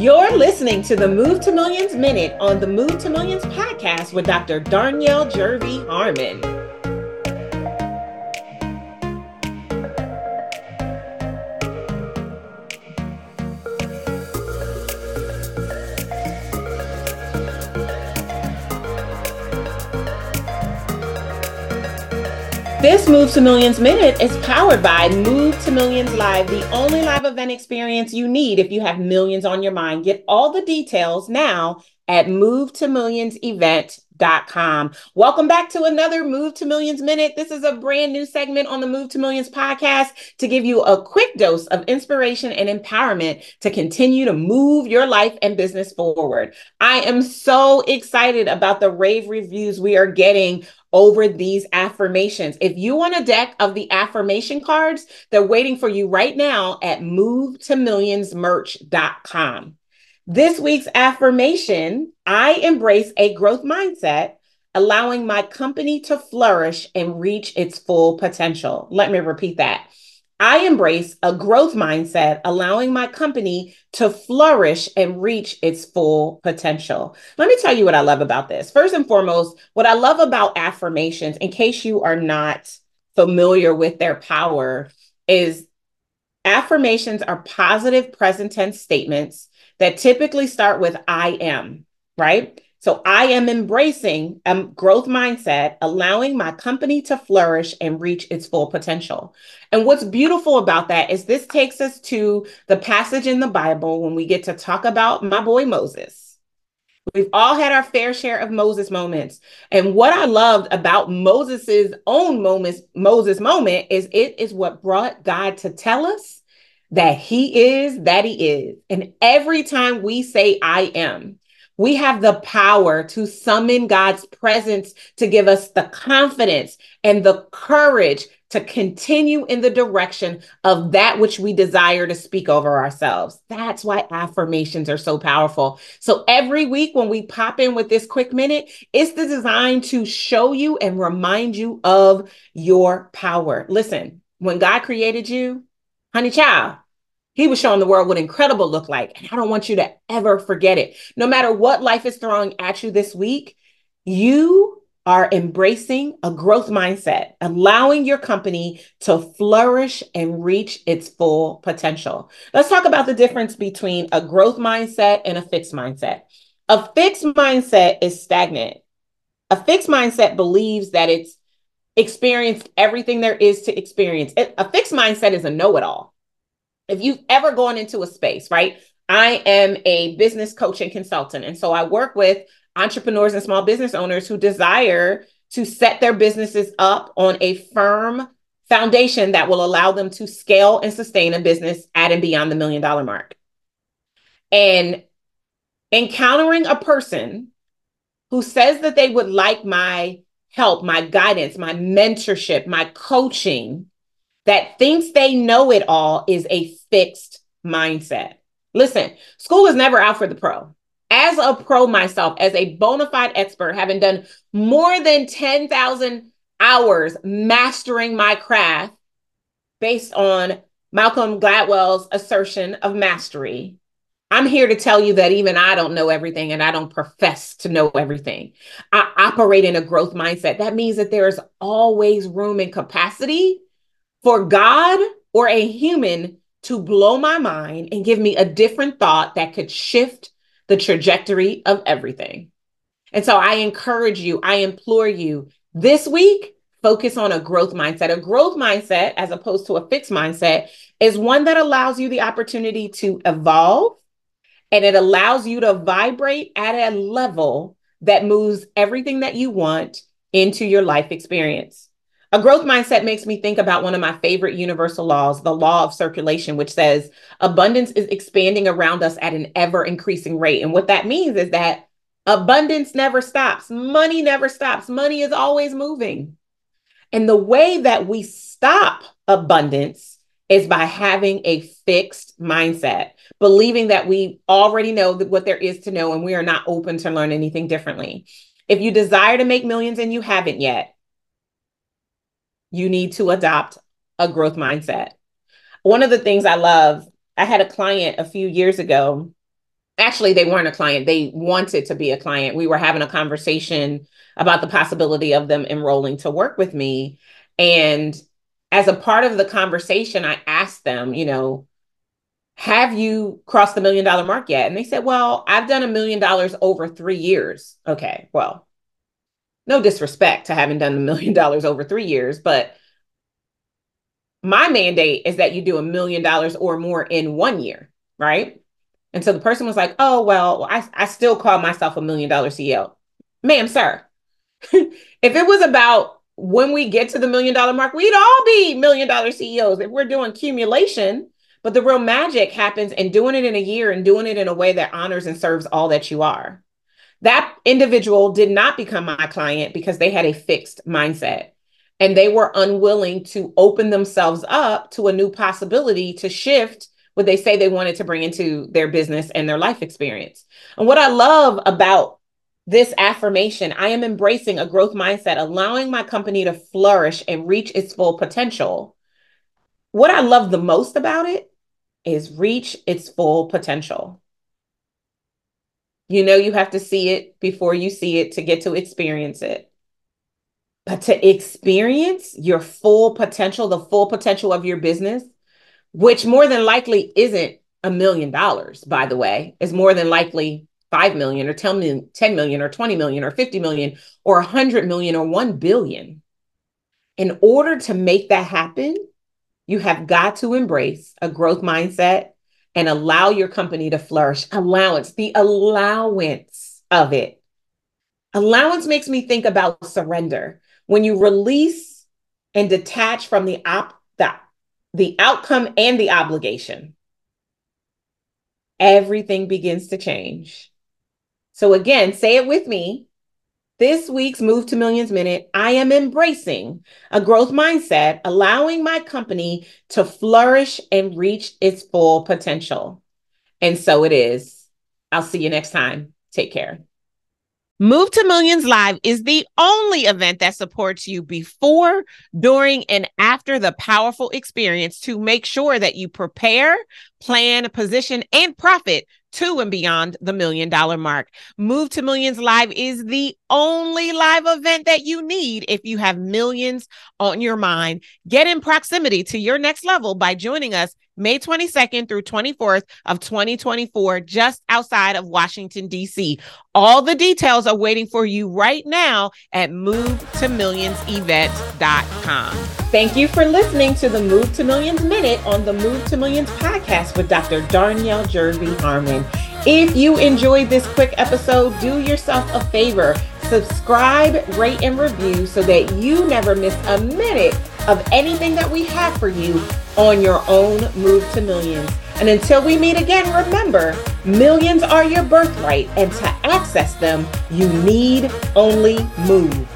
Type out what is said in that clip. You're listening to the Move to Millions Minute on the Move to Millions podcast with Dr. Darnyelle Jervey Harmon. This Move to Millions Minute is powered by Move to Millions Live, the only live event experience you need if you have millions on your mind. Get all the details now at MoveToMillionsEvent.com. Welcome back to another Move to Millions Minute. This is a brand new segment on the Move to Millions podcast to give you a quick dose of inspiration and empowerment to continue to move your life and business forward. I am so excited about the rave reviews we are getting over these affirmations. If you want a deck of the affirmation cards, they're waiting for you right now at MoveToMillionsMerch.com. This week's affirmation: I embrace a growth mindset, allowing my company to flourish and reach its full potential. Let me repeat that. I embrace a growth mindset, allowing my company to flourish and reach its full potential. Let me tell you what I love about this. First and foremost, what I love about affirmations, in case you are not familiar with their power, is affirmations are positive present tense statements that typically start with I am, right? So I am embracing a growth mindset, allowing my company to flourish and reach its full potential. And what's beautiful about that is this takes us to the passage in the Bible when we get to talk about my boy Moses. We've all had our fair share of Moses moments. And what I loved about Moses's own Moses moment is it is what brought God to tell us that he is, that he is. And every time we say I am, we have the power to summon God's presence to give us the confidence and the courage to continue in the direction of that which we desire to speak over ourselves. That's why affirmations are so powerful. So every week when we pop in with this quick minute, it's designed to show you and remind you of your power. Listen, when God created you, honey child, he was showing the world what incredible looked like. And I don't want you to ever forget it. No matter what life is throwing at you this week, you are embracing a growth mindset, allowing your company to flourish and reach its full potential. Let's talk about the difference between a growth mindset and a fixed mindset. A fixed mindset is stagnant. A fixed mindset believes that it's experienced everything there is to experience. A fixed mindset is a know-it-all. If you've ever gone into a space, right? I am a business coach and consultant. And so I work with entrepreneurs and small business owners who desire to set their businesses up on a firm foundation that will allow them to scale and sustain a business at and beyond the $1 million mark. And encountering a person who says that they would like my help, my guidance, my mentorship, my coaching, that thinks they know it all is a fixed mindset. Listen, school is never out for the pro. As a pro myself, as a bona fide expert, having done more than 10,000 hours mastering my craft based on Malcolm Gladwell's assertion of mastery, I'm here to tell you that even I don't know everything and I don't profess to know everything. I operate in a growth mindset. That means that there is always room and capacity for God or a human to blow my mind and give me a different thought that could shift the trajectory of everything. And so I encourage you, I implore you this week, focus on a growth mindset. A growth mindset, as opposed to a fixed mindset, is one that allows you the opportunity to evolve, and it allows you to vibrate at a level that moves everything that you want into your life experience. A growth mindset makes me think about one of my favorite universal laws, the law of circulation, which says abundance is expanding around us at an ever-increasing rate. And what that means is that abundance never stops. Money never stops. Money is always moving. And the way that we stop abundance is by having a fixed mindset, believing that we already know what there is to know and we are not open to learn anything differently. If you desire to make millions and you haven't yet, you need to adopt a growth mindset. One of the things I love, I had a client a few years ago Actually, they weren't a client. They wanted to be a client. We were having a conversation about the possibility of them enrolling to work with me. And as a part of the conversation, I asked them, you know, have you crossed the $1 million mark yet? And they said, well, I've done $1 million over 3 years. Okay, well, no disrespect to having done the $1 million over 3 years, but my mandate is that you do $1 million or more in 1 year, right? And so the person was like, oh, well, I still call myself a $1 million CEO. Ma'am, sir, if it was about when we get to the $1 million mark, we'd all be $1 million CEOs if we're doing accumulation. But the real magic happens in doing it in a year and doing it in a way that honors and serves all that you are. That individual did not become my client because they had a fixed mindset and they were unwilling to open themselves up to a new possibility to shift what they say they wanted to bring into their business and their life experience. And what I love about this affirmation, I am embracing a growth mindset, allowing my company to flourish and reach its full potential. What I love the most about it is reach its full potential. You know, you have to see it before you see it to get to experience it. But to experience your full potential, the full potential of your business, which more than likely isn't $1 million, by the way, is more than likely 5 million or 10 million or 20 million or 50 million or 100 million or 1 billion. In order to make that happen, you have got to embrace a growth mindset and allow your company to flourish. The allowance of it. Allowance makes me think about surrender. When you release and detach from the outcome and the obligation, everything begins to change. So again, say it with me. This week's Move to Millions Minute, I am embracing a growth mindset, allowing my company to flourish and reach its full potential. And so it is. I'll see you next time. Take care. Move to Millions Live is the only event that supports you before, during, and after the powerful experience to make sure that you prepare, plan, position, and profit to and beyond the $1 million mark. Move to Millions Live is the only live event that you need if you have millions on your mind. Get in proximity to your next level by joining us May 22nd through 24th of 2024, just outside of Washington, D.C. All the details are waiting for you right now at MoveToMillionsEvents.com. Thank you for listening to the Move to Millions Minute on the Move to Millions podcast with Dr. Darnyelle Jervey Harmon. If you enjoyed this quick episode, do yourself a favor. Subscribe, rate, and review so that you never miss a minute of anything that we have for you on your own Move to Millions. And until we meet again, remember, millions are your birthright, and to access them, you need only move.